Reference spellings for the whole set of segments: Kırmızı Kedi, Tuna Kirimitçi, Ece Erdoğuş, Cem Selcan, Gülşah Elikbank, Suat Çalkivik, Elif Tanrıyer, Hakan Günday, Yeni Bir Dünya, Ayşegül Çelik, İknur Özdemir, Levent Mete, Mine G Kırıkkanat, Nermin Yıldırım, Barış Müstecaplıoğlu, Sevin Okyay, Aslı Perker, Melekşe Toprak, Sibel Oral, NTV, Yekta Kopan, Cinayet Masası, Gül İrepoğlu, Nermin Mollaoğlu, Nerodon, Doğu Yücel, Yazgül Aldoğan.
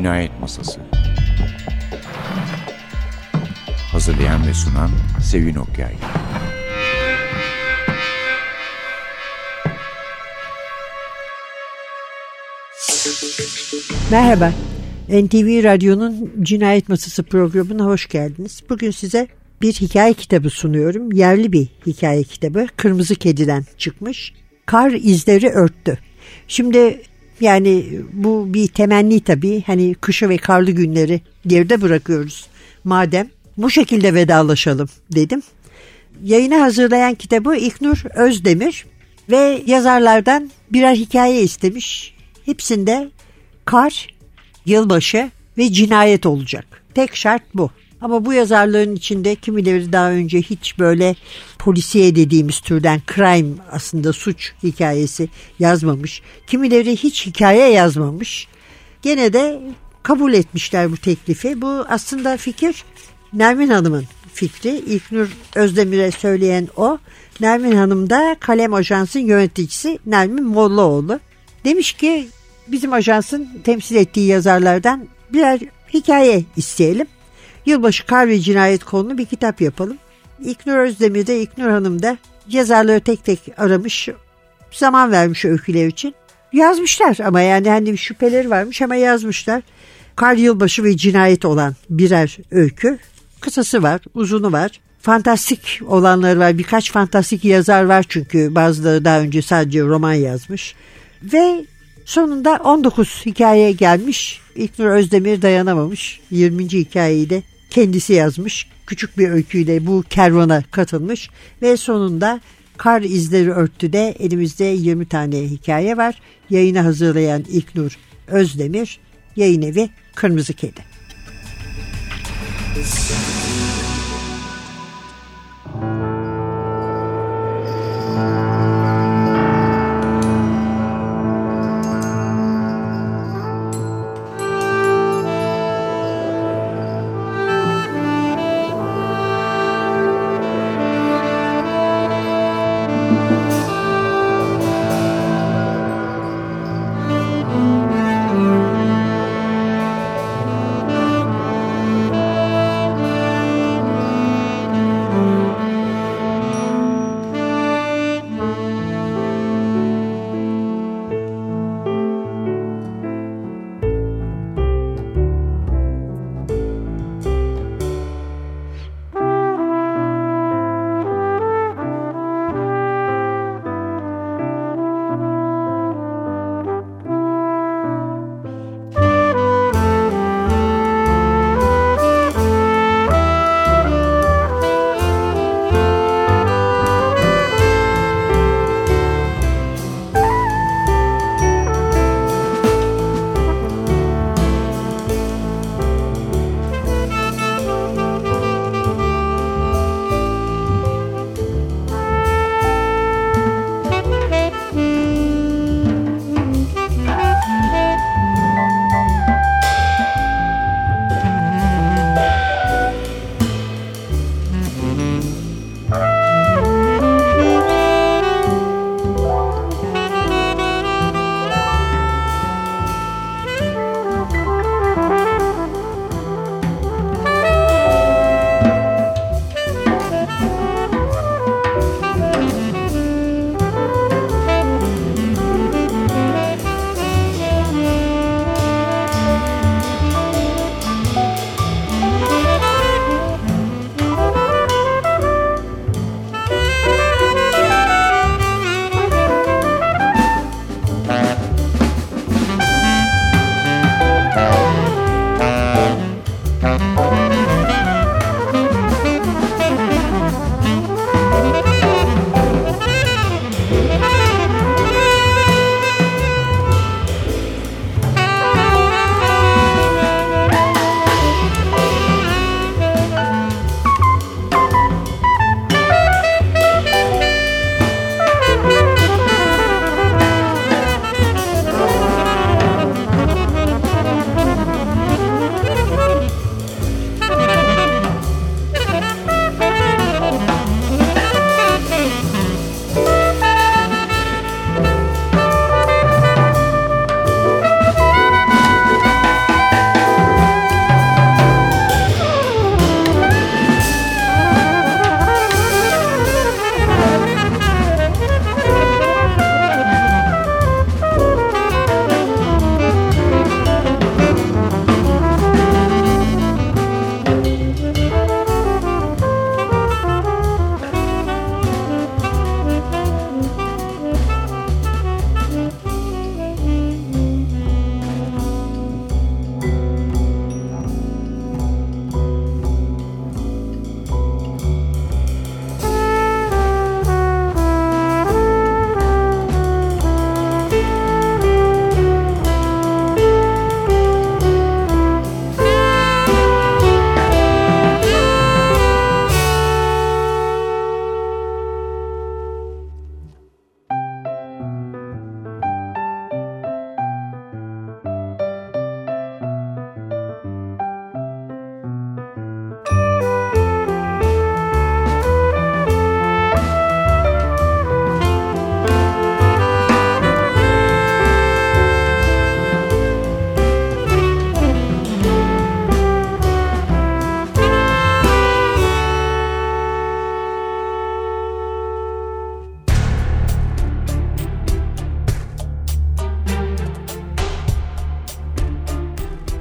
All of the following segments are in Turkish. Cinayet Masası. Hazırlayan ve sunan Sevin Okyay. Merhaba, NTV Radyo'nun Cinayet Masası programına hoş geldiniz. Bugün size bir hikaye kitabı sunuyorum. Yerli bir hikaye kitabı. Kırmızı Kedi'den çıkmış. Kar izleri örttü. Şimdi yani bu bir temenni tabii. Hani kışı ve karlı günleri geride bırakıyoruz. Madem bu şekilde vedalaşalım dedim. Yayını hazırlayan kitabı İknur Özdemir ve yazarlardan birer hikaye istemiş. Hepsinde kar, yılbaşı ve cinayet olacak. Tek şart bu. Ama bu yazarların içinde kimileri daha önce hiç böyle polisiye dediğimiz türden crime, aslında suç hikayesi yazmamış. Kimileri hiç hikaye yazmamış. Gene de kabul etmişler bu teklifi. Bu aslında fikir Nermin Hanım'ın fikri. İlknur Özdemir'e söyleyen o. Nermin Hanım da Kalem Ajansı'nın yöneticisi Nermin Mollaoğlu. Demiş ki bizim ajansın temsil ettiği yazarlardan birer hikaye isteyelim. Yılbaşı kar ve cinayet konulu bir kitap yapalım. İknur Özdemir de İknur Hanım da yazarları tek tek aramış, zaman vermiş öyküler için. Yazmışlar ama yani hani şüpheleri varmış ama yazmışlar. Kar, yılbaşı ve cinayet olan birer öykü. Kısası var, uzunu var. Fantastik olanları var. Birkaç fantastik yazar var çünkü bazıları daha önce sadece roman yazmış. Ve sonunda 19 hikaye gelmiş. İknur Özdemir dayanamamış. 20. hikayeyi de kendisi yazmış. Küçük bir öyküyle bu kervana katılmış. Ve sonunda Kar İzleri Örttü de elimizde 20 tane hikaye var. Yayını hazırlayan İknur Özdemir, yayın evi Kırmızı Kedi.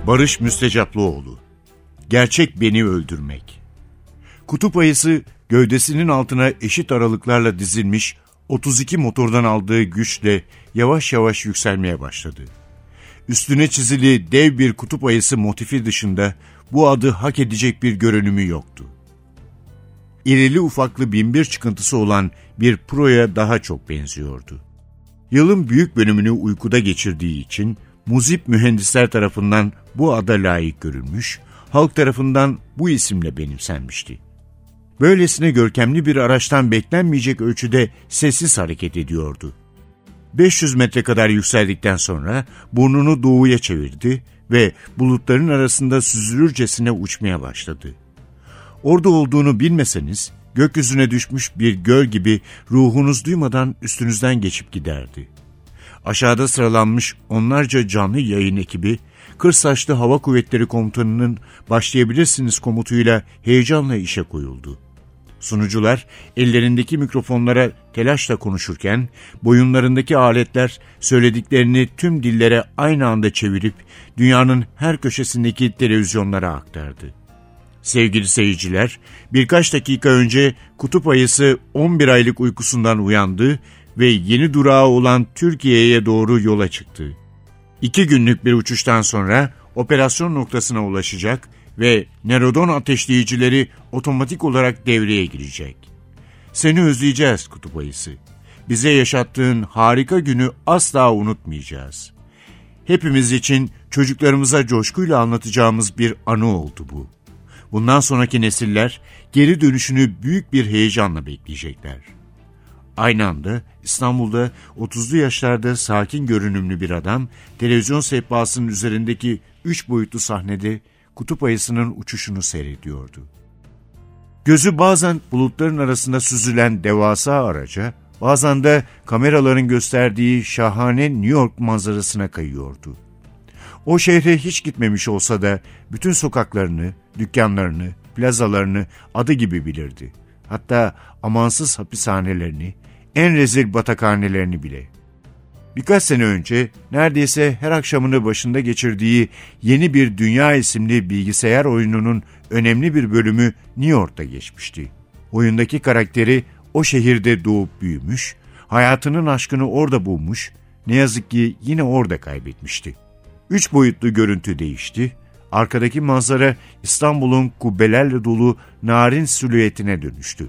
Barış Müstecaplıoğlu. Gerçek beni öldürmek. Kutup ayısı gövdesinin altına eşit aralıklarla dizilmiş 32 motordan aldığı güçle yavaş yavaş yükselmeye başladı. Üstüne çizili dev bir kutup ayısı motifi dışında bu adı hak edecek bir görünümü yoktu. İrili ufaklı binbir çıkıntısı olan bir proya daha çok benziyordu. Yılın büyük bölümünü uykuda geçirdiği için muzip mühendisler tarafından bu ada layık görülmüş, halk tarafından bu isimle benimsenmişti. Böylesine görkemli bir araçtan beklenmeyecek ölçüde sessiz hareket ediyordu. 500 metre kadar yükseldikten sonra burnunu doğuya çevirdi ve bulutların arasında süzülürcesine uçmaya başladı. Orada olduğunu bilmeseniz gökyüzüne düşmüş bir göl gibi ruhunuz duymadan üstünüzden geçip giderdi. Aşağıda sıralanmış onlarca canlı yayın ekibi, Kırsaçlı Hava Kuvvetleri Komutanı'nın başlayabilirsiniz komutuyla heyecanla işe koyuldu. Sunucular ellerindeki mikrofonlara telaşla konuşurken boyunlarındaki aletler söylediklerini tüm dillere aynı anda çevirip dünyanın her köşesindeki televizyonlara aktardı. Sevgili seyirciler, birkaç dakika önce kutup ayısı 11 aylık uykusundan uyandı ve yeni durağı olan Türkiye'ye doğru yola çıktı. 2 günlük bir uçuştan sonra operasyon noktasına ulaşacak ve Nerodon ateşleyicileri otomatik olarak devreye girecek. Seni özleyeceğiz kutup ayısı. Bize yaşattığın harika günü asla unutmayacağız. Hepimiz için çocuklarımıza coşkuyla anlatacağımız bir anı oldu bu. Bundan sonraki nesiller geri dönüşünü büyük bir heyecanla bekleyecekler. Aynı anda İstanbul'da 30'lu yaşlarda sakin görünümlü bir adam televizyon sehpasının üzerindeki 3 boyutlu sahnede kutup ayısının uçuşunu seyrediyordu. Gözü bazen bulutların arasında süzülen devasa araca, bazen de kameraların gösterdiği şahane New York manzarasına kayıyordu. O şehre hiç gitmemiş olsa da bütün sokaklarını, dükkanlarını, plazalarını adı gibi bilirdi. Hatta amansız hapishanelerini, en rezil batakhanelerini bile. Birkaç sene önce neredeyse her akşamını başında geçirdiği Yeni Bir Dünya isimli bilgisayar oyununun önemli bir bölümü New York'ta geçmişti. Oyundaki karakteri o şehirde doğup büyümüş, hayatının aşkını orada bulmuş, ne yazık ki yine orada kaybetmişti. 3 boyutlu görüntü değişti, arkadaki manzara İstanbul'un kubbelerle dolu narin silüetine dönüştü.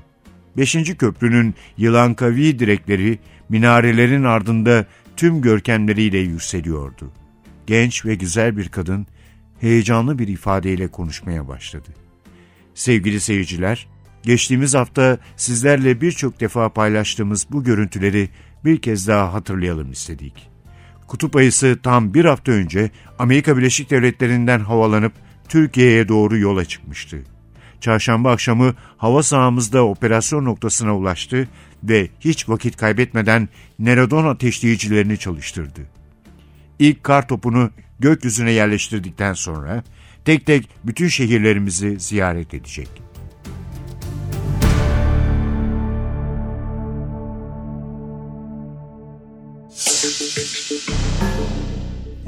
5. köprünün yılankavi direkleri minarelerin ardında tüm görkemleriyle yükseliyordu. Genç ve güzel bir kadın heyecanlı bir ifadeyle konuşmaya başladı. Sevgili seyirciler, geçtiğimiz hafta sizlerle birçok defa paylaştığımız bu görüntüleri bir kez daha hatırlayalım istedik. Kutup ayısı tam bir hafta önce Amerika Birleşik Devletleri'nden havalanıp Türkiye'ye doğru yola çıkmıştı. Çarşamba akşamı hava sahamızda operasyon noktasına ulaştı ve hiç vakit kaybetmeden Nerodon ateşleyicilerini çalıştırdı. İlk kar topunu gökyüzüne yerleştirdikten sonra tek tek bütün şehirlerimizi ziyaret edecek.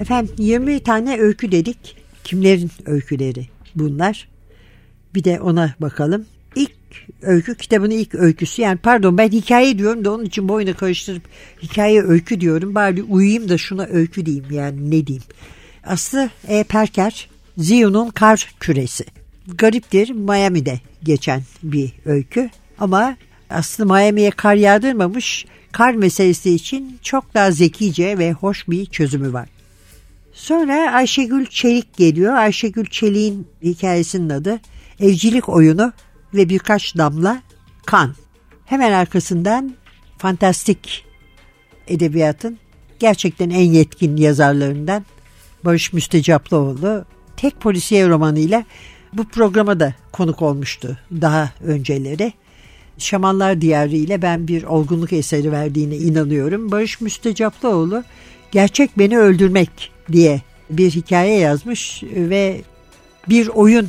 Efendim 20 tane öykü dedik. Kimlerin öyküleri bunlar? Bir de ona bakalım. İlk öykü, kitabın ilk öyküsü. Yani pardon, ben hikaye diyorum da onun için boyuna karıştırıp hikaye öykü diyorum. Bari uyuyayım da şuna öykü diyeyim, yani ne diyeyim. Aslı Perker, Zion'un Kar Küresi. Gariptir, Miami'de geçen bir öykü. Ama Aslı Miami'ye kar yağdırmamış, kar meselesi için çok daha zekice ve hoş bir çözümü var. Sonra Ayşegül Çelik geliyor. Ayşegül Çelik'in hikayesinin adı Evcilik Oyunu ve Birkaç Damla Kan. Hemen arkasından fantastik edebiyatın gerçekten en yetkin yazarlarından Barış Müstecaplıoğlu tek polisiye romanıyla bu programa da konuk olmuştu daha önceleri. Şamanlar Diyarı ile ben bir olgunluk eseri verdiğine inanıyorum. Barış Müstecaplıoğlu Gerçek Beni Öldürmek diye bir hikaye yazmış ve bir oyun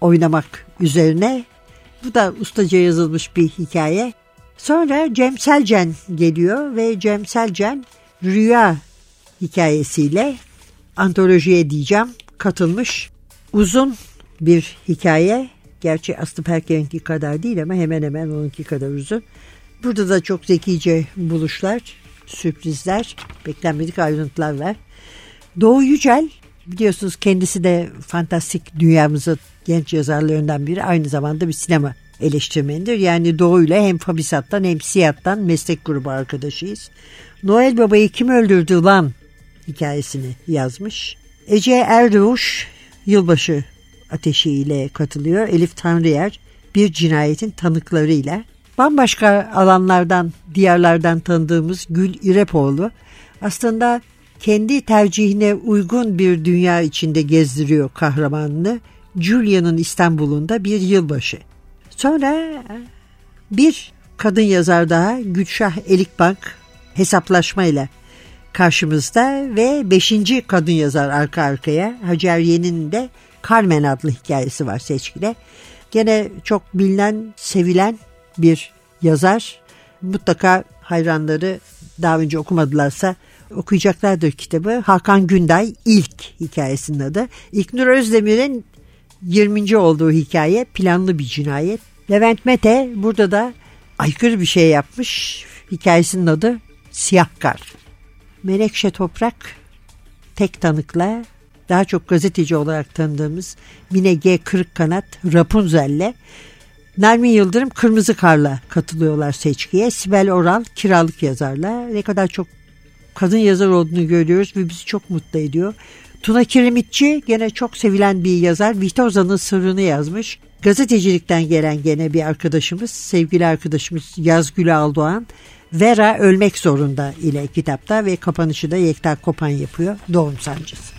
oynamak üzerine. Bu da ustaca yazılmış bir hikaye. Sonra Cem Selcan geliyor ve Cem Selcan rüya hikayesiyle, antolojiye diyeceğim, katılmış uzun bir hikaye. Gerçi Aslı Perker'inki kadar değil ama hemen hemen onunki kadar uzun. Burada da çok zekice buluşlar, sürprizler, beklenmedik ayrıntılar var. Doğu Yücel, biliyorsunuz kendisi de fantastik dünyamızın genç yazarlarından biri. Aynı zamanda bir sinema eleştirmenidir. Yani Doğu'yla hem Fabisat'tan hem Siyat'tan meslek grubu arkadaşıyız. Noel Baba'yı kim öldürdü lan hikayesini yazmış. Ece Erdoğuş yılbaşı ateşiyle katılıyor. Elif Tanrıyer bir cinayetin tanıklarıyla. Bambaşka alanlardan, diyarlardan tanıdığımız Gül İrepoğlu aslında kendi tercihine uygun bir dünya içinde gezdiriyor kahramanını. Julia'nın İstanbul'unda bir yılbaşı. Sonra bir kadın yazar daha, Gülşah Elikbank, Hesaplaşmayla karşımızda ve 5. kadın yazar arka arkaya Haceriye'nin de Carmen adlı hikayesi var seçkide. Gene çok bilinen, sevilen bir yazar. Mutlaka hayranları daha önce okumadılarsa okuyacaklardır kitabı. Hakan Günday ilk hikayesinin adı. İknur Özdemir'in 20. olduğu hikaye Planlı Bir Cinayet. Levent Mete burada da aykırı bir şey yapmış. Hikayesinin adı Siyah Kar. Melekşe Toprak tek tanıkla, daha çok gazeteci olarak tanıdığımız Mine G Kırıkkanat Rapunzel'le Nermin Yıldırım Kırmızı Kar'la katılıyorlar seçkiye. Sibel Oral Kiralık Yazar'la. Ne kadar çok kadın yazar olduğunu görüyoruz ve bizi çok mutlu ediyor. Tuna Kirimitçi gene çok sevilen bir yazar. Vitoza'nın Sırrını yazmış. Gazetecilikten gelen gene bir arkadaşımız, sevgili arkadaşımız Yazgül Aldoğan. Vera Ölmek Zorunda ile kitapta ve kapanışı da Yekta Kopan yapıyor. Doğum Sancısı.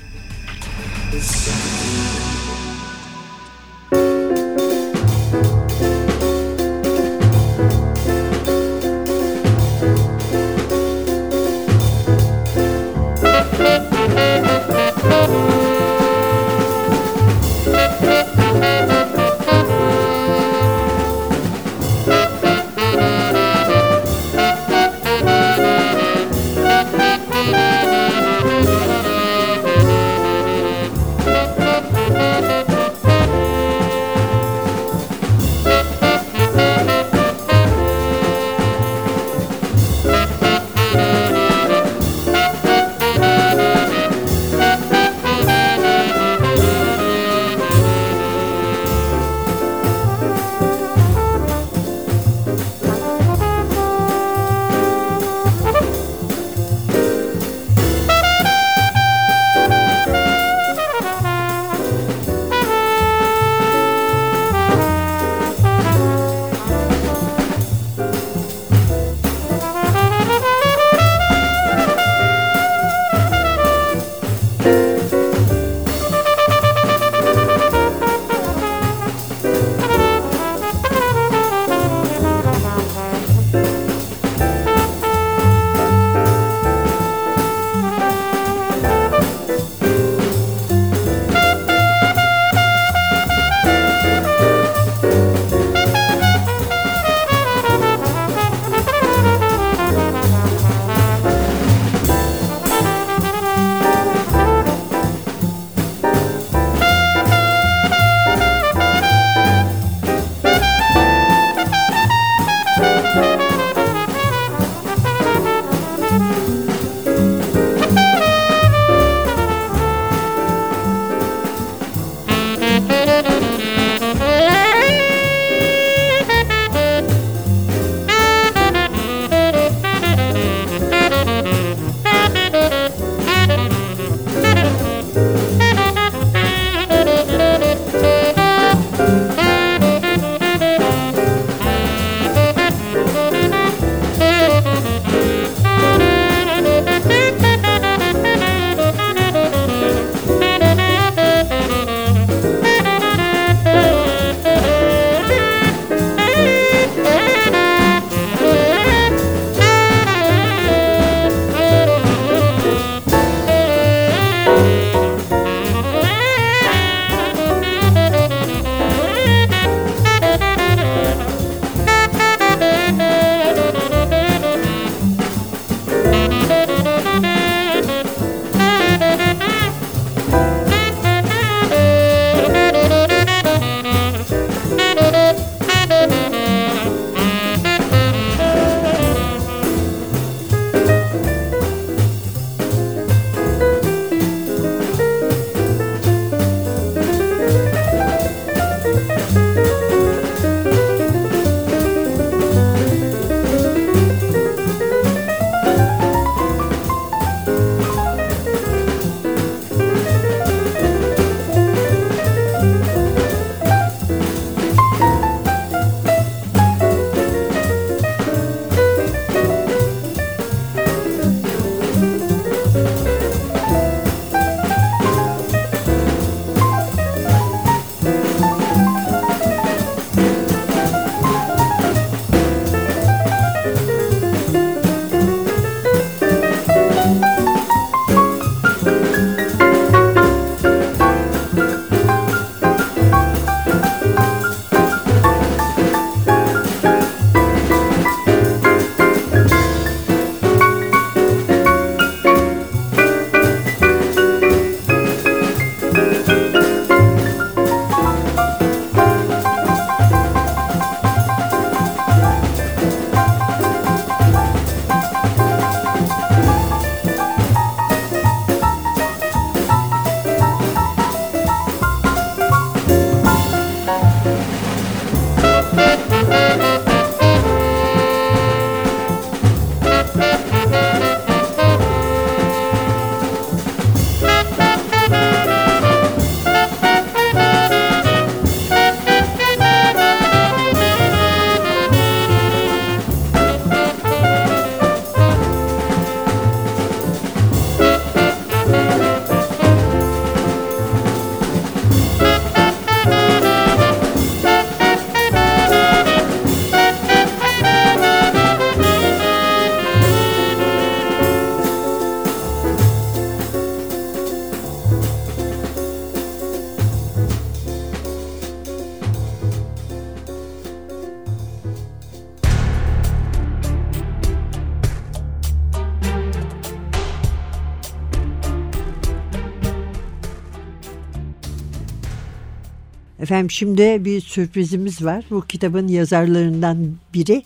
Efendim şimdi bir sürprizimiz var. Bu kitabın yazarlarından biri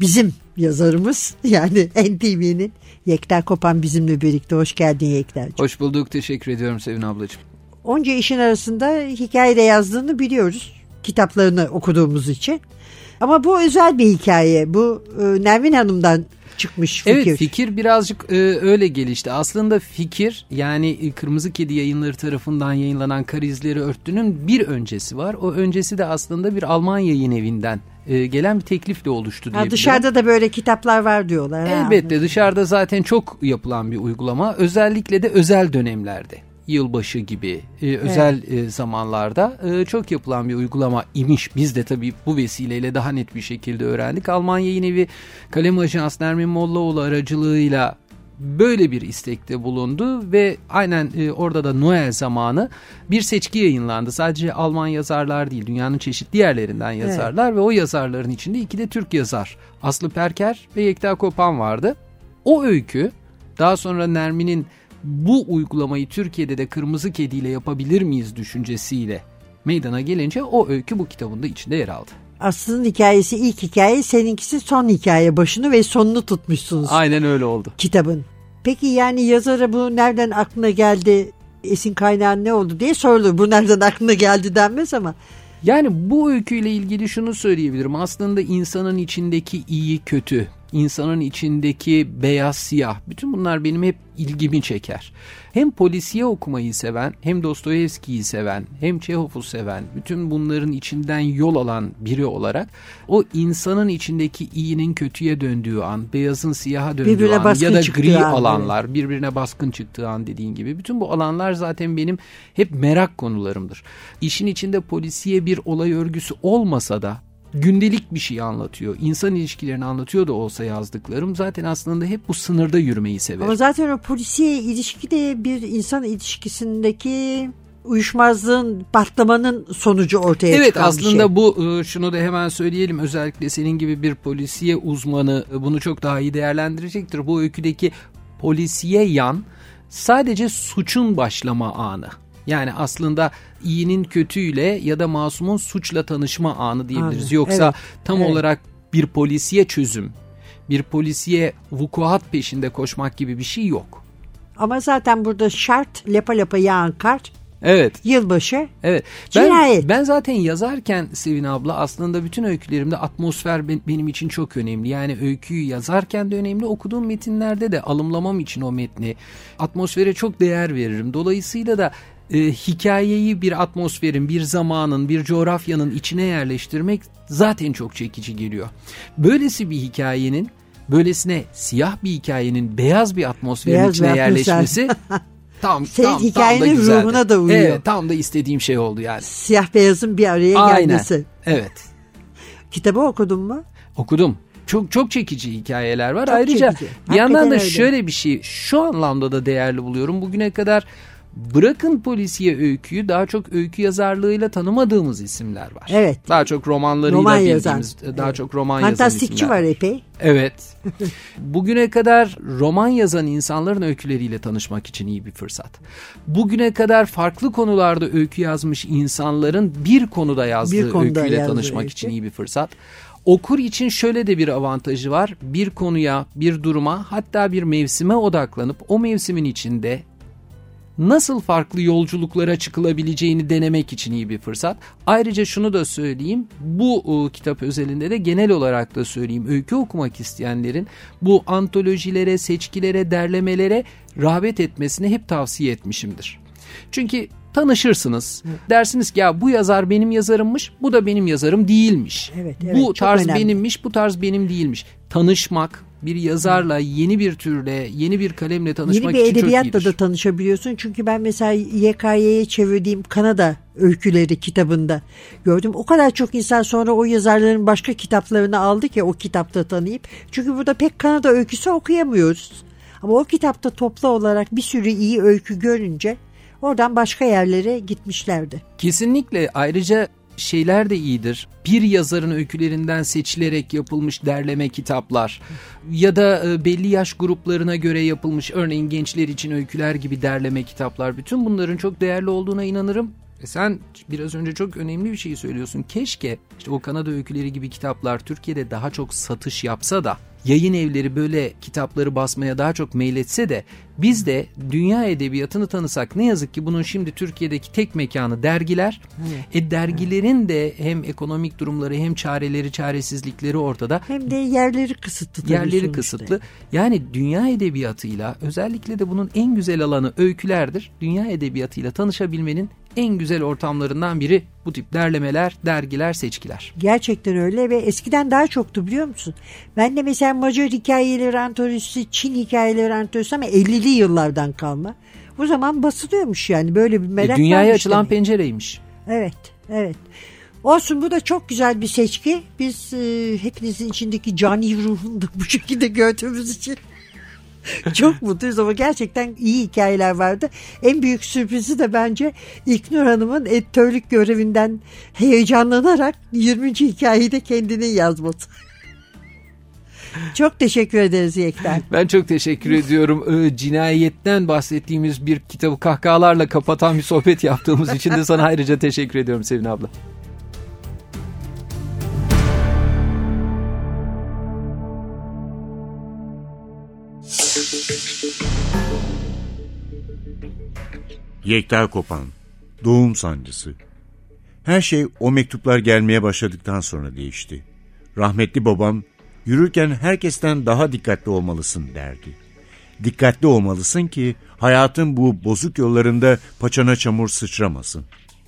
bizim yazarımız, yani NTV'nin Yekta Kopan bizimle birlikte. Hoş geldin Yekta'cığım. Hoş bulduk, teşekkür ediyorum Sevin ablacığım. Onca işin arasında hikaye de yazdığını biliyoruz, kitaplarını okuduğumuz için. Ama bu özel bir hikaye. Bu Nermin Hanım'dan çıkmış fikir. Evet, fikir birazcık öyle gelişti. Aslında fikir, yani Kırmızı Kedi Yayınları tarafından yayınlanan Karizleri Örttü'nün bir öncesi var. O öncesi de aslında bir Alman yayın evinden gelen bir teklifle oluştu diyebilirim. Dışarıda da böyle kitaplar var diyorlar. Elbette ha. Dışarıda zaten çok yapılan bir uygulama. Özellikle de özel dönemlerde. Yılbaşı gibi özel zamanlarda çok yapılan bir uygulama imiş. Biz de tabii bu vesileyle daha net bir şekilde öğrendik. Almanya Yayın Evi Kalem Ajans Nermin Mollaoğlu aracılığıyla böyle bir istekte bulundu ve aynen orada da Noel zamanı bir seçki yayınlandı. Sadece Alman yazarlar değil, dünyanın çeşitli yerlerinden yazarlar ve o yazarların içinde iki de Türk yazar Aslı Perker ve Yekta Kopan vardı. O öykü daha sonra Nermin'in bu uygulamayı Türkiye'de de Kırmızı Kedi ile yapabilir miyiz düşüncesiyle meydana gelince o öykü bu kitabın da içinde yer aldı. Aslı'nın hikayesi ilk hikaye, seninkisi son hikaye, başını ve sonunu tutmuşsunuz. Aynen öyle oldu. Kitabın. Peki yani yazara bu nereden aklına geldi, esin kaynağı ne oldu diye sorulur. Bu nereden aklına geldi denmez ama. Yani bu öyküyle ilgili şunu söyleyebilirim. Aslında insanın içindeki iyi kötü, insanın içindeki beyaz siyah, bütün bunlar benim hep ilgimi çeker. Hem polisiye okumayı seven, hem Dostoyevski'yi seven, hem Çehov'u seven, bütün bunların içinden yol alan biri olarak o insanın içindeki iyinin kötüye döndüğü an, beyazın siyaha döndüğü birbirine an ya da gri alanlar, birbirine baskın çıktığı an dediğin gibi. Bütün bu alanlar zaten benim hep merak konularımdır. İşin içinde polisiye bir olay örgüsü olmasa da gündelik bir şey anlatıyor. İnsan ilişkilerini anlatıyor da olsa yazdıklarım zaten aslında hep bu sınırda yürümeyi severim. Ama zaten o polisiye ilişki de bir insan ilişkisindeki uyuşmazlığın, patlamanın sonucu ortaya çıkan bir şey. Evet, aslında bu, şunu da hemen söyleyelim. Özellikle senin gibi bir polisiye uzmanı bunu çok daha iyi değerlendirecektir. Bu öyküdeki polisiye yan sadece suçun başlama anı. Yani aslında iyinin kötüyle ya da masumun suçla tanışma anı diyebiliriz. Anladım. Yoksa olarak bir polisiye çözüm, bir polisiye vukuat peşinde koşmak gibi bir şey yok. Ama zaten burada şart, lapa lapa yağan kar, yılbaşı, cinayet. Ben zaten yazarken Sevin abla aslında bütün öykülerimde atmosfer benim için çok önemli. Yani öyküyü yazarken de önemli, okuduğum metinlerde de alımlamam için o metni, atmosfere çok değer veririm. Dolayısıyla da hikayeyi bir atmosferin, bir zamanın, bir coğrafyanın içine yerleştirmek zaten çok çekici geliyor. Böylesi bir hikayenin, böylesine siyah bir hikayenin beyaz bir atmosferin içine yerleşmesi tam hikayenin tam da güzeldi. Ruhuna da uyuyor. Evet, tam da istediğim şey oldu yani. Siyah beyazın bir araya gelmesi. Evet. Kitabı okudun mu? Okudum. Çok çok çekici hikayeler var. Çok ayrıca bir yandan da şöyle bir şey, şu anlamda da değerli buluyorum. Bugüne kadar bırakın polisiye öyküyü, daha çok öykü yazarlığıyla tanımadığımız isimler var. Evet. Daha çok romanlarıyla bildiğimiz, daha çok roman yazan isimler. Fantastikçi var epey. Evet. Bugüne kadar roman yazan insanların öyküleriyle tanışmak için iyi bir fırsat. Bugüne kadar farklı konularda öykü yazmış insanların bir konuda yazdığı öyküyle tanışmak için iyi bir fırsat. Okur için şöyle de bir avantajı var. Bir konuya, bir duruma, hatta bir mevsime odaklanıp o mevsimin içinde nasıl farklı yolculuklara çıkılabileceğini denemek için iyi bir fırsat. Ayrıca şunu da söyleyeyim, bu kitap özelinde de genel olarak da söyleyeyim, öykü okumak isteyenlerin bu antolojilere, seçkilere, derlemelere rağbet etmesini hep tavsiye etmişimdir. Çünkü tanışırsınız, dersiniz ki ya bu yazar benim yazarımmış, bu da benim yazarım değilmiş. Evet, bu tarz benimmiş, bu tarz benim değilmiş. Tanışmak, bir yazarla, yeni bir türle, yeni bir kalemle tanışmak için çok iyidir. Yeni bir edebiyatla da tanışabiliyorsun. Çünkü ben mesela YKY'ye çevirdiğim Kanada öyküleri kitabında gördüm. O kadar çok insan sonra o yazarların başka kitaplarını aldı ki o kitapta tanıyıp. Çünkü burada pek Kanada öyküsü okuyamıyoruz. Ama o kitapta toplu olarak bir sürü iyi öykü görünce oradan başka yerlere gitmişlerdi. Kesinlikle. Ayrıca şeyler de iyidir. Bir yazarın öykülerinden seçilerek yapılmış derleme kitaplar ya da belli yaş gruplarına göre yapılmış, örneğin gençler için öyküler gibi derleme kitaplar, bütün bunların çok değerli olduğuna inanırım. Ve sen biraz önce çok önemli bir şey söylüyorsun. Keşke işte o Kanada öyküleri gibi kitaplar Türkiye'de daha çok satış yapsa da, yayın evleri böyle kitapları basmaya daha çok meyletse de biz de dünya edebiyatını tanısak. Ne yazık ki bunun şimdi Türkiye'deki tek mekanı dergiler. Dergilerin de hem ekonomik durumları hem çareleri, çaresizlikleri ortada. Hem de yerleri kısıtlı. Yerleri kısıtlı. İşte. Yani dünya edebiyatıyla, özellikle de bunun en güzel alanı öykülerdir. Dünya edebiyatıyla tanışabilmenin en güzel ortamlarından biri bu tip derlemeler, dergiler, seçkiler. Gerçekten öyle ve eskiden daha çoktu, biliyor musun? Ben de mesela Macar hikayeleri antolojisi, Çin hikayeleri antolojisi ama 50'li yıllardan kalma. O zaman basılıyormuş yani, böyle bir merak. Dünyaya açılan demek. Pencereymiş. Evet, evet. Olsun, bu da çok güzel bir seçki. Biz hepinizin içindeki cani ruhunu da bu şekilde gördüğümüz için çok mutluyuz ama gerçekten iyi hikayeler vardı. En büyük sürprizi de bence İknur Hanım'ın editörlük görevinden heyecanlanarak 20. hikayeyi de kendinin yazması. Çok teşekkür ederiz Yekta. Ben çok teşekkür ediyorum. Cinayetten bahsettiğimiz bir kitabı kahkahalarla kapatan bir sohbet yaptığımız için de sana ayrıca teşekkür ediyorum Sevin abla. Yekta Kopan, doğum sancısı. Her şey o mektuplar gelmeye başladıktan sonra değişti. Rahmetli babam yürürken herkesten daha dikkatli olmalısın derdi. Dikkatli olmalısın ki hayatın bu bozuk yollarında paçana çamur sıçramasın.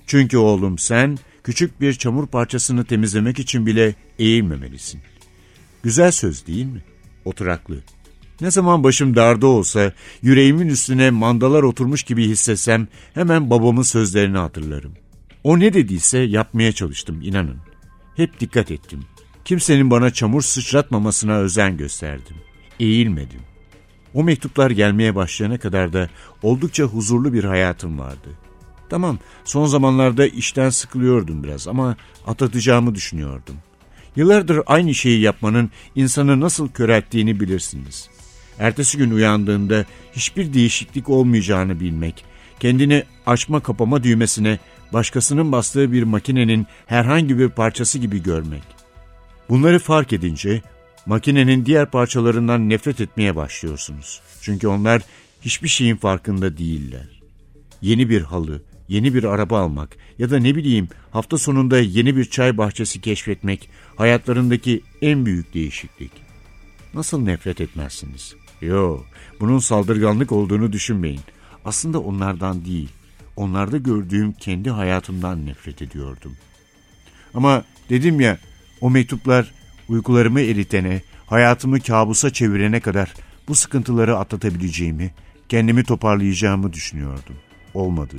Çünkü oğlum, sen küçük bir çamur parçasını temizlemek için bile eğilmemelisin. Güzel söz değil mi? Oturaklı. Ne zaman başım darda olsa, yüreğimin üstüne mandalar oturmuş gibi hissetsem hemen babamın sözlerini hatırlarım. O ne dediyse yapmaya çalıştım, inanın. Hep dikkat ettim. Kimsenin bana çamur sıçratmamasına özen gösterdim. Eğilmedim. O mektuplar gelmeye başlayana kadar da oldukça huzurlu bir hayatım vardı. Tamam, son zamanlarda işten sıkılıyordum biraz ama atlatacağımı düşünüyordum. Yıllardır aynı şeyi yapmanın insanı nasıl körelttiğini bilirsiniz. Ertesi gün uyandığında hiçbir değişiklik olmayacağını bilmek, kendini açma kapama düğmesine başkasının bastığı bir makinenin herhangi bir parçası gibi görmek. Bunları fark edince makinenin diğer parçalarından nefret etmeye başlıyorsunuz. Çünkü onlar hiçbir şeyin farkında değiller. Yeni bir halı, yeni bir araba almak ya da ne bileyim hafta sonunda yeni bir çay bahçesi keşfetmek hayatlarındaki en büyük değişiklik. Nasıl nefret etmezsiniz? Yo, bunun saldırganlık olduğunu düşünmeyin. Aslında onlardan değil, onlarda gördüğüm kendi hayatımdan nefret ediyordum. Ama dedim ya, o mektuplar uykularımı eritene, hayatımı kabusa çevirene kadar bu sıkıntıları atlatabileceğimi, kendimi toparlayacağımı düşünüyordum. Olmadı.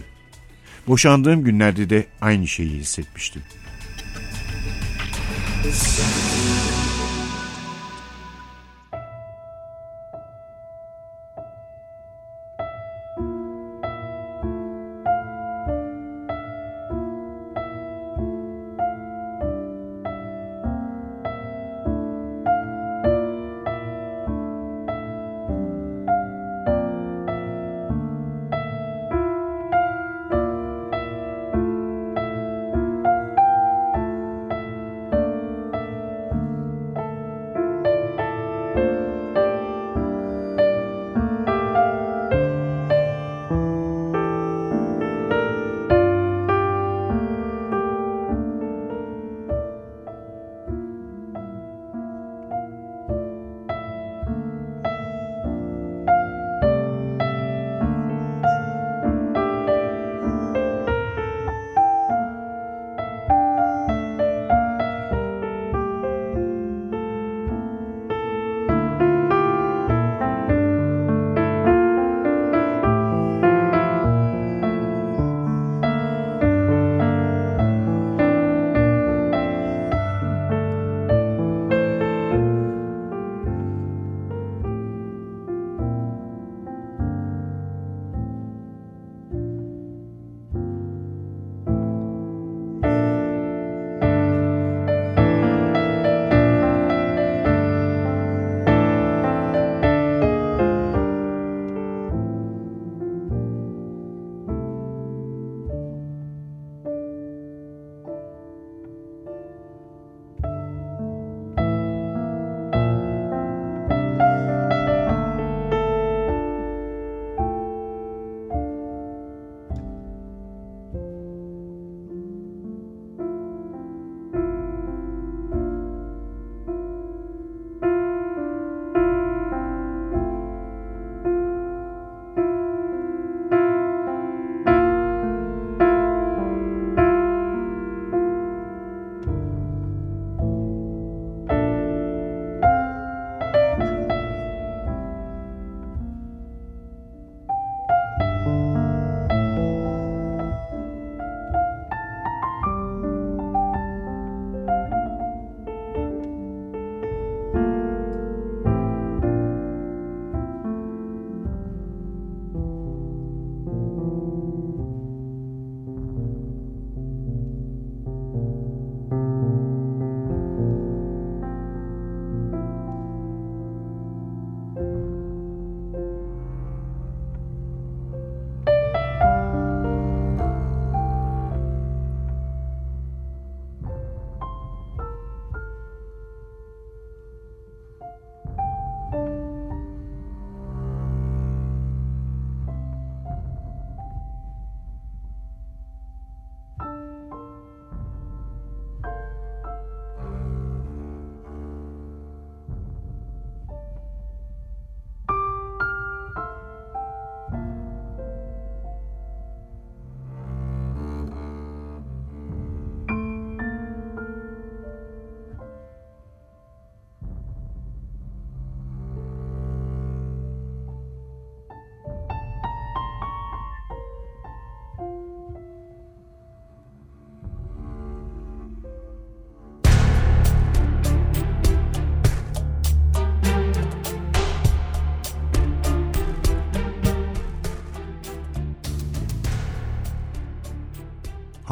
Boşandığım günlerde de aynı şeyi hissetmiştim.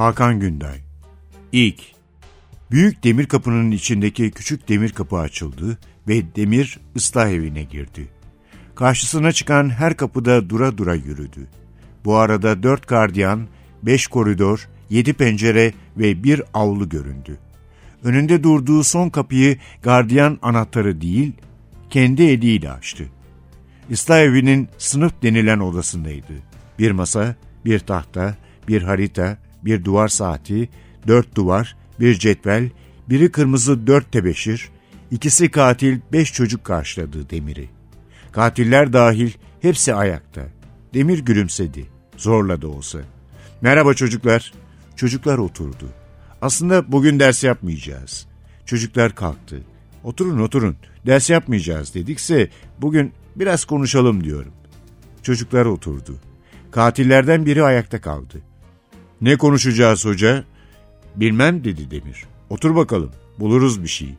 Hakan Günday. İlk, büyük demir kapının içindeki küçük demir kapı açıldı ve Demir ıslah evine girdi. Karşısına çıkan her kapıda dura dura yürüdü. Bu arada 4 gardiyan, 5 koridor, 7 pencere ve 1 avlu göründü. Önünde durduğu son kapıyı gardiyan anahtarı değil, kendi eliyle açtı. İslah evinin sınıf denilen odasındaydı. Bir masa, bir tahta, bir harita, bir duvar saati, 4 duvar, bir cetvel, biri kırmızı 4 tebeşir, ikisi katil 5 çocuk karşıladı Demir'i. Katiller dahil hepsi ayakta. Demir gülümsedi, zorla da olsa. "Merhaba çocuklar." Çocuklar oturdu. "Aslında bugün ders yapmayacağız." Çocuklar kalktı. Oturun, ders yapmayacağız dedikse bugün biraz konuşalım diyorum." Çocuklar oturdu. Katillerden biri ayakta kaldı. "Ne konuşacağız hoca?" "Bilmem," dedi Demir. "Otur bakalım, buluruz bir şey."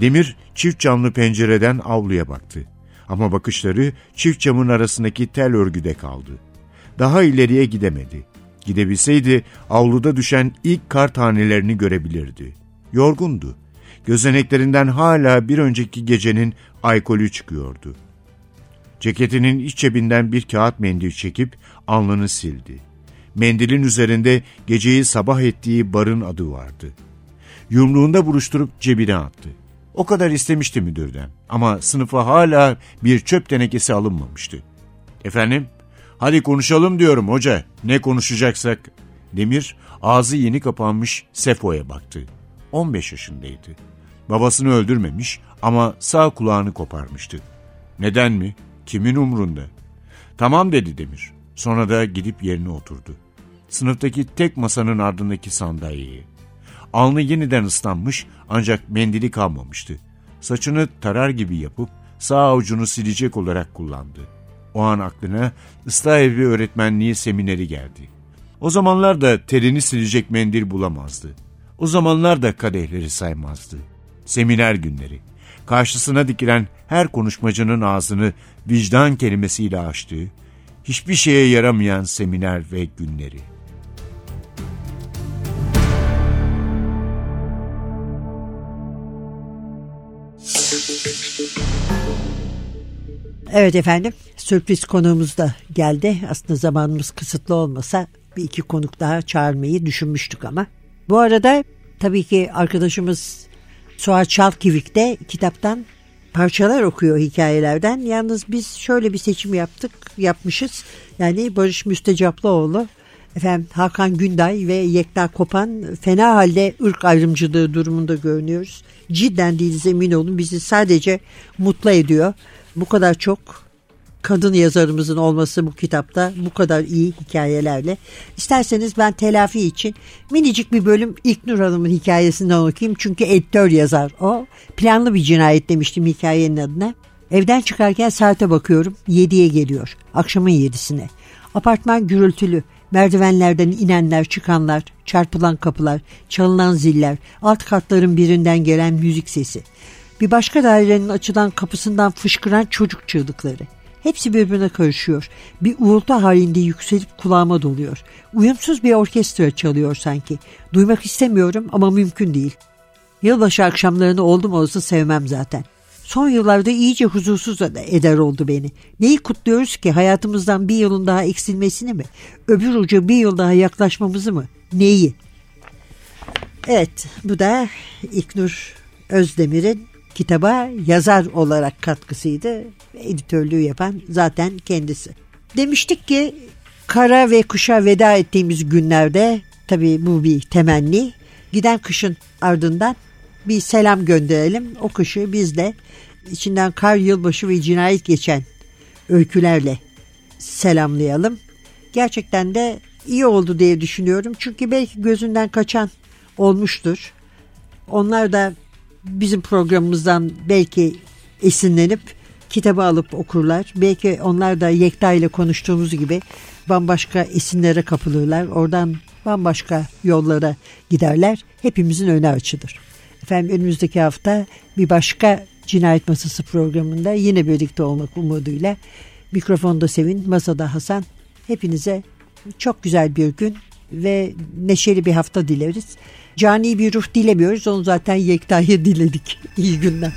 Demir çift camlı pencereden avluya baktı. Ama bakışları çift camın arasındaki tel örgüde kaldı. Daha ileriye gidemedi. Gidebilseydi avluda düşen ilk kar tanelerini görebilirdi. Yorgundu. Gözeneklerinden hala bir önceki gecenin alkolü çıkıyordu. Ceketinin iç cebinden bir kağıt mendil çekip alnını sildi. Mendilin üzerinde geceyi sabah ettiği barın adı vardı. Yumruğunda buruşturup cebine attı. O kadar istemişti müdürden ama sınıfa hala bir çöp tenekesi alınmamıştı. "Efendim, hadi konuşalım diyorum hoca, ne konuşacaksak." Demir ağzı yeni kapanmış Sefo'ya baktı. 15 yaşındaydı. Babasını öldürmemiş ama sağ kulağını koparmıştı. "Neden mi? Kimin umrunda?" "Tamam," dedi Demir. Sonra da gidip yerine oturdu. Sınıftaki tek masanın ardındaki sandalyeye. Alnı yeniden ıslanmış ancak mendili kalmamıştı. Saçını tarar gibi yapıp sağ avucunu silecek olarak kullandı. O an aklına ıslah evi öğretmenliği semineri geldi. O zamanlar da terini silecek mendil bulamazdı. O zamanlar da kadehleri saymazdı. Seminer günleri. Karşısına dikilen her konuşmacının ağzını vicdan kelimesiyle açtığı, hiçbir şeye yaramayan seminer ve günleri. Evet efendim, sürpriz konuğumuz da geldi. Aslında zamanımız kısıtlı olmasa bir iki konuk daha çağırmayı düşünmüştük ama. Bu arada tabii ki arkadaşımız Suat Çalkivik de kitaptan parçalar okuyor, hikayelerden. Yalnız biz şöyle bir seçim yapmışız. Yani Barış Müstecaplıoğlu, Hakan Günday ve Yekta Kopan fena halde ırk ayrımcılığı durumunda görünüyoruz. Cidden değiliz, emin olun, bizi sadece mutlu ediyor. Bu kadar çok kadın yazarımızın olması bu kitapta, bu kadar iyi hikayelerle. İsterseniz ben telafi için minicik bir bölüm İknur Hanım'ın hikayesinden okuyayım. Çünkü editör yazar o. Planlı bir cinayet demiştim hikayenin adına. Evden çıkarken saate bakıyorum. 7'ye geliyor. Akşamın 7'sine. Apartman gürültülü. Merdivenlerden inenler, çıkanlar, çarpılan kapılar, çalınan ziller, alt katların birinden gelen müzik sesi. Bir başka dairenin açılan kapısından fışkıran çocuk çığlıkları. Hepsi birbirine karışıyor. Bir uğultu halinde yükselip kulağıma doluyor. Uyumsuz bir orkestra çalıyor sanki. Duymak istemiyorum ama mümkün değil. Yılbaşı akşamlarını oldum olsa sevmem zaten. Son yıllarda iyice huzursuz eder oldu beni. Neyi kutluyoruz ki? Hayatımızdan bir yılın daha eksilmesini mi? Öbür uca bir yıl daha yaklaşmamızı mı? Neyi? Evet, bu da İknur Özdemir'in kitaba yazar olarak katkısıydı. Editörlüğü yapan zaten kendisi. Demiştik ki kara ve kışa veda ettiğimiz günlerde, tabii bu bir temenni, giden kışın ardından bir selam gönderelim. O kışı biz de içinden kar, yılbaşı ve cinayet geçen öykülerle selamlayalım. Gerçekten de iyi oldu diye düşünüyorum. Çünkü belki gözünden kaçan olmuştur. Onlar da bizim programımızdan belki esinlenip kitabı alıp okurlar. Belki onlar da Yekta ile konuştuğumuz gibi bambaşka esinlere kapılırlar. Oradan bambaşka yollara giderler. Hepimizin önü açıdır. Önümüzdeki hafta bir başka Cinayet Masası programında yine birlikte olmak umuduyla. Mikrofonda Sevin, masada Hasan. Hepinize çok güzel bir gün, ve neşeli bir hafta dileriz. Cani bir ruh dilemiyoruz. Onu zaten Yekta'ya diledik. İyi günler.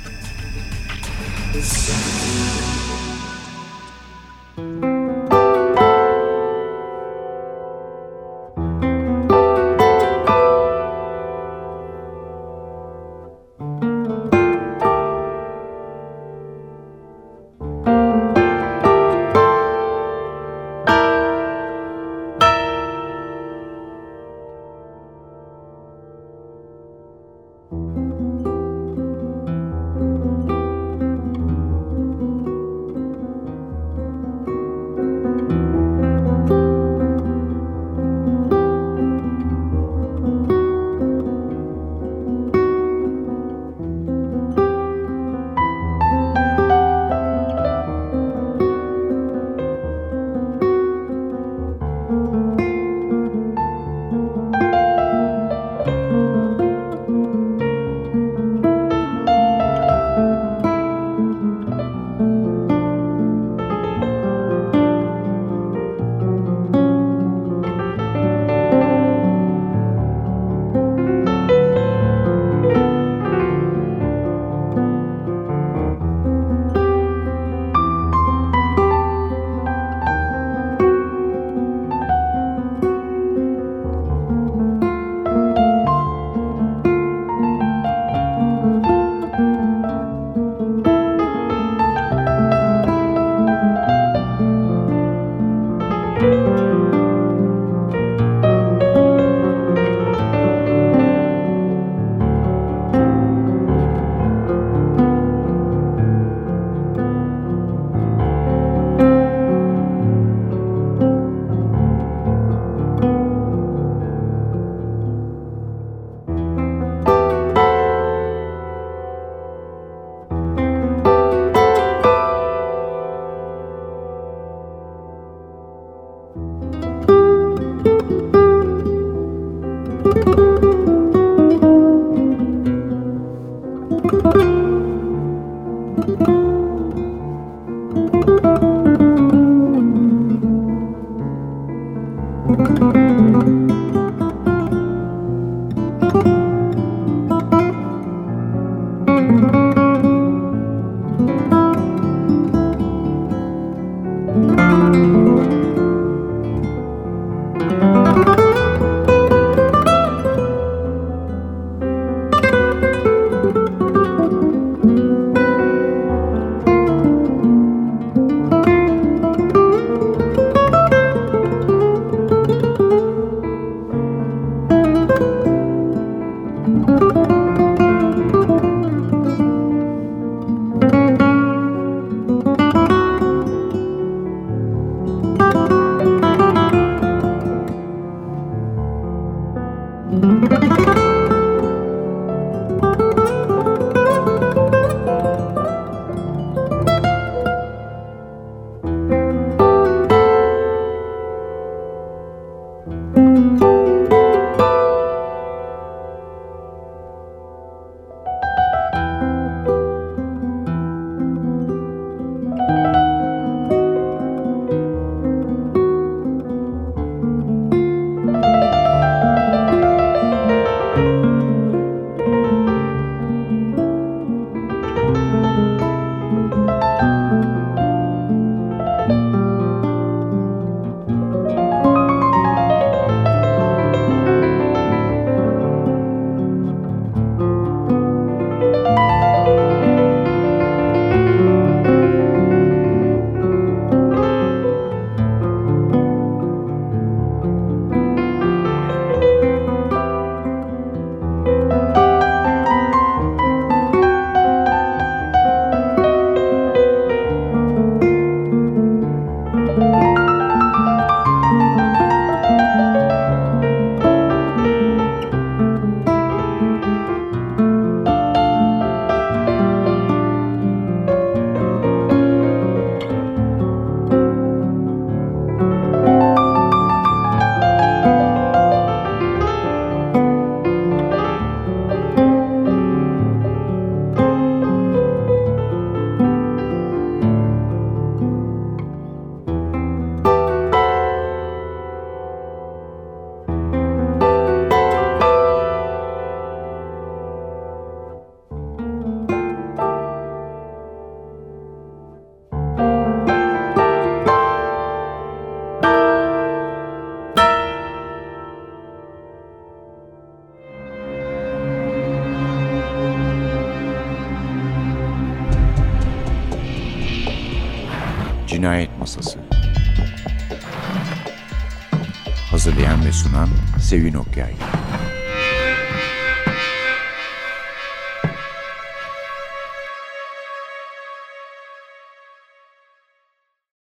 Cinayet Masası. Hazırlayan ve sunan Sevin Okyay.